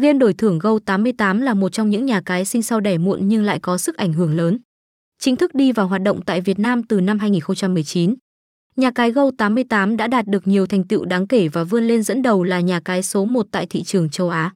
Game đổi thưởng Go 88 là một trong những nhà cái sinh sau đẻ muộn nhưng lại có sức ảnh hưởng lớn. Chính thức đi vào hoạt động tại Việt Nam từ năm 2019. Nhà cái Go 88 đã đạt được nhiều thành tựu đáng kể và vươn lên dẫn đầu là nhà cái số 1 tại thị trường châu Á.